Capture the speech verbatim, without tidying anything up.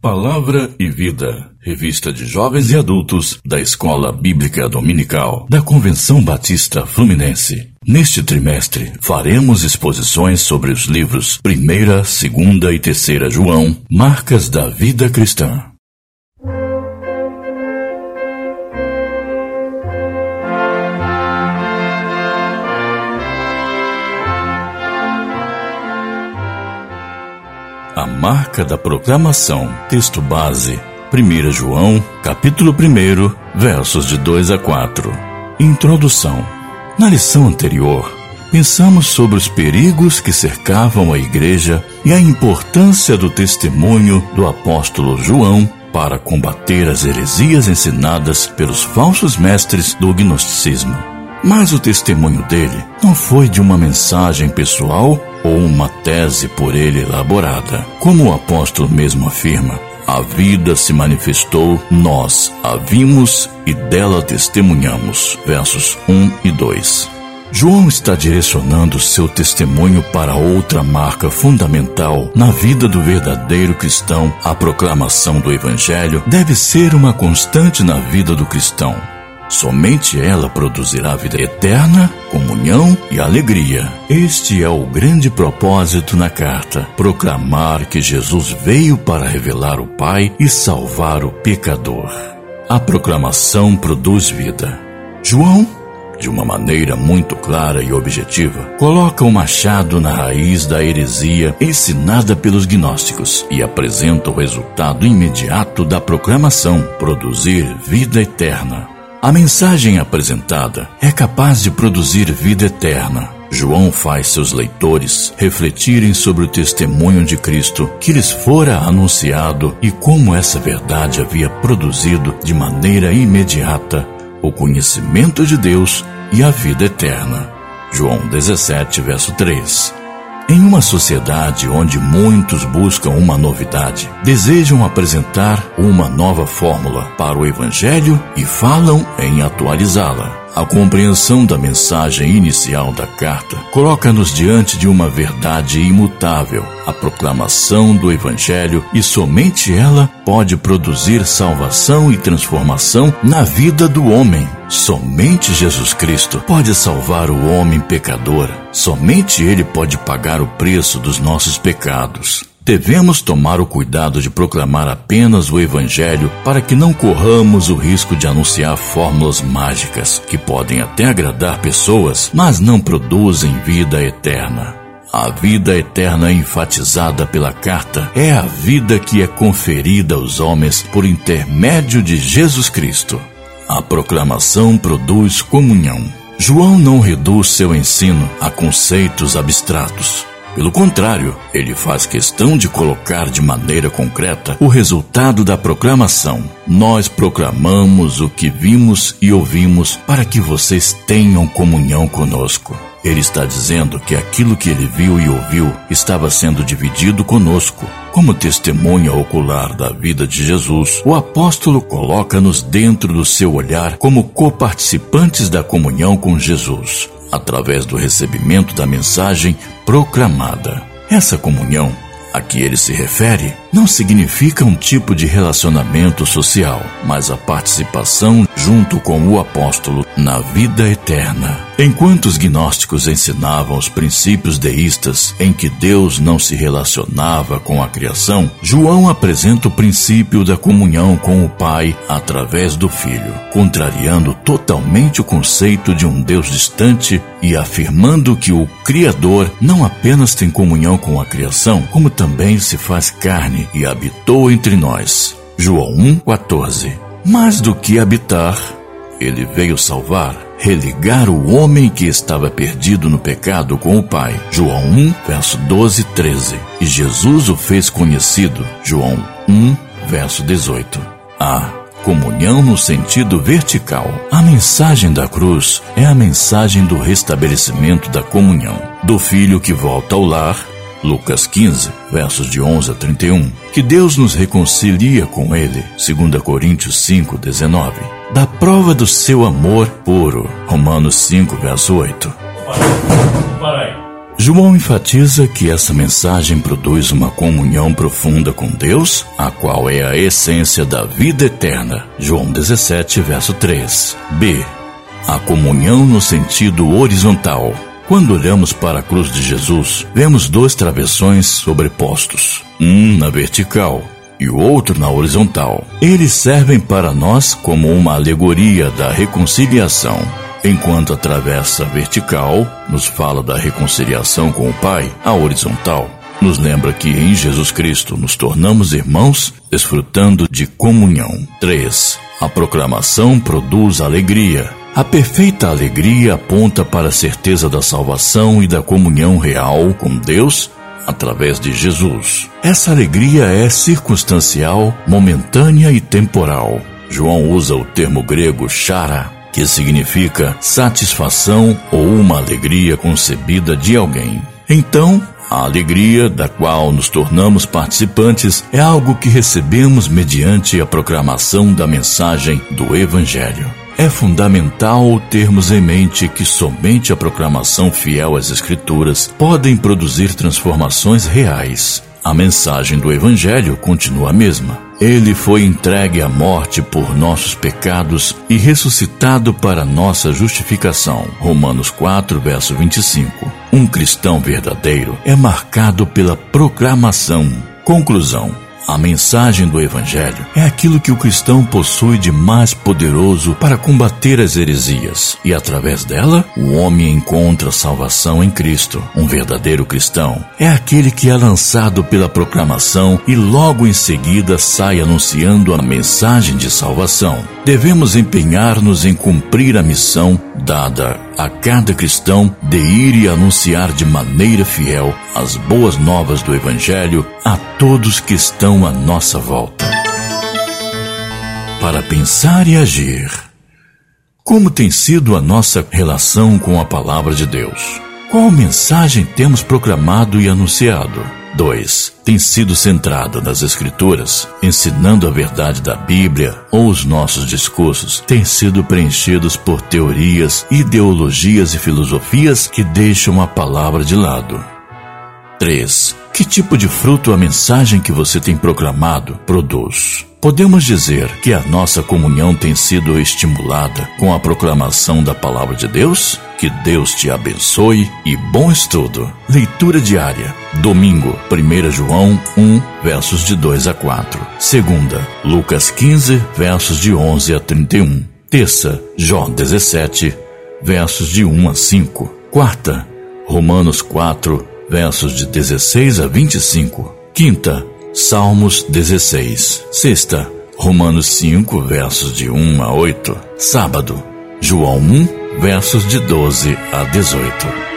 Palavra e Vida, revista de jovens e adultos da Escola Bíblica Dominical da Convenção Batista Fluminense. Neste trimestre, faremos exposições sobre os livros Primeira, Segunda e Terceira João, Marcas da Vida Cristã. A Marca da Proclamação, texto base, Primeira João, capítulo um, versos de dois a quatro. Introdução. Na lição anterior, pensamos sobre os perigos que cercavam a igreja e a importância do testemunho do apóstolo João para combater as heresias ensinadas pelos falsos mestres do gnosticismo. Mas o testemunho dele não foi de uma mensagem pessoal ou uma tese por ele elaborada. Como o apóstolo mesmo afirma, a vida se manifestou, nós a vimos e dela testemunhamos. Versos um e dois. João está direcionando seu testemunho para outra marca fundamental na vida do verdadeiro cristão. A proclamação do evangelho deve ser uma constante na vida do cristão. Somente ela produzirá vida eterna, comunhão e alegria. Este é o grande propósito na carta: proclamar que Jesus veio para revelar o Pai e salvar o pecador. A proclamação produz vida. João, de uma maneira muito clara e objetiva, coloca o machado na raiz da heresia ensinada pelos gnósticos e apresenta o resultado imediato da proclamação: produzir vida eterna. A mensagem apresentada é capaz de produzir vida eterna. João faz seus leitores refletirem sobre o testemunho de Cristo que lhes fora anunciado e como essa verdade havia produzido de maneira imediata o conhecimento de Deus e a vida eterna. João dezessete, verso três. Em uma sociedade onde muitos buscam uma novidade, desejam apresentar uma nova fórmula para o evangelho e falam em atualizá-la. A compreensão da mensagem inicial da carta coloca-nos diante de uma verdade imutável, a proclamação do evangelho, e somente ela pode produzir salvação e transformação na vida do homem. Somente Jesus Cristo pode salvar o homem pecador. Somente Ele pode pagar o preço dos nossos pecados. Devemos tomar o cuidado de proclamar apenas o evangelho para que não corramos o risco de anunciar fórmulas mágicas que podem até agradar pessoas, mas não produzem vida eterna. A vida eterna enfatizada pela carta é a vida que é conferida aos homens por intermédio de Jesus Cristo. A proclamação produz comunhão. João não reduz seu ensino a conceitos abstratos. Pelo contrário, ele faz questão de colocar de maneira concreta o resultado da proclamação. Nós proclamamos o que vimos e ouvimos para que vocês tenham comunhão conosco. Ele está dizendo que aquilo que ele viu e ouviu estava sendo dividido conosco. Como testemunha ocular da vida de Jesus, o apóstolo coloca-nos dentro do seu olhar como coparticipantes da comunhão com Jesus, através do recebimento da mensagem proclamada. Essa comunhão a que ele se refere não significa um tipo de relacionamento social, mas a participação junto com o apóstolo na vida eterna. Enquanto os gnósticos ensinavam os princípios deístas em que Deus não se relacionava com a criação, João apresenta o princípio da comunhão com o Pai através do Filho, contrariando totalmente o conceito de um Deus distante e afirmando que o Criador não apenas tem comunhão com a criação, como também se faz carne e habitou entre nós. João um, quatorze. Mais do que habitar, ele veio salvar, religar o homem que estava perdido no pecado com o Pai. João um, verso doze e treze. E Jesus o fez conhecido. João um, verso dezoito. A comunhão no sentido vertical. A mensagem da cruz é a mensagem do restabelecimento da comunhão, do filho que volta ao lar. Lucas quinze, versos de onze a trinta e um. Que Deus nos reconcilia com Ele, segunda Coríntios cinco, dezenove. Da prova do seu amor puro, Romanos cinco, verso oito. Para aí. Para aí. João enfatiza que essa mensagem produz uma comunhão profunda com Deus, a qual é a essência da vida eterna. João dezessete, verso três. B. A comunhão no sentido horizontal. Quando olhamos para a cruz de Jesus, vemos dois travessões sobrepostos, um na vertical e o outro na horizontal. Eles servem para nós como uma alegoria da reconciliação. Enquanto a travessa vertical nos fala da reconciliação com o Pai, a horizontal nos lembra que em Jesus Cristo nos tornamos irmãos, desfrutando de comunhão. três. A proclamação produz alegria. A perfeita alegria aponta para a certeza da salvação e da comunhão real com Deus através de Jesus. Essa alegria é circunstancial, momentânea e temporal. João usa o termo grego chara, que significa satisfação ou uma alegria concebida de alguém. Então, a alegria da qual nos tornamos participantes é algo que recebemos mediante a proclamação da mensagem do Evangelho. É fundamental termos em mente que somente a proclamação fiel às Escrituras podem produzir transformações reais. A mensagem do Evangelho continua a mesma. Ele foi entregue à morte por nossos pecados e ressuscitado para nossa justificação. Romanos quatro, verso vinte e cinco. Um cristão verdadeiro é marcado pela proclamação. Conclusão. A mensagem do Evangelho é aquilo que o cristão possui de mais poderoso para combater as heresias. E através dela, o homem encontra salvação em Cristo. Um verdadeiro cristão é aquele que é lançado pela proclamação e logo em seguida sai anunciando a mensagem de salvação. Devemos empenhar-nos em cumprir a missão dada a cada cristão de ir e anunciar de maneira fiel as boas novas do Evangelho a todos que estão à nossa volta. Para pensar e agir. Como tem sido a nossa relação com a Palavra de Deus? Qual mensagem temos proclamado e anunciado? dois. Tem sido centrada nas Escrituras, ensinando a verdade da Bíblia, ou os nossos discursos têm sido preenchidos por teorias, ideologias e filosofias que deixam a palavra de lado? três. Que tipo de fruto a mensagem que você tem proclamado produz? Podemos dizer que a nossa comunhão tem sido estimulada com a proclamação da Palavra de Deus? Que Deus te abençoe e bom estudo. Leitura diária. Domingo, Primeira João um, versos de dois a quatro. Segunda, Lucas quinze, versos de onze a trinta e um. Terça, João dezessete, versos de um a cinco. Quarta, Romanos quatro, versos de dezesseis a vinte e cinco. Quinta, Salmos dezesseis. Sexta, Romanos cinco, versos de um a oito. Sábado, João um, versos de doze a dezoito.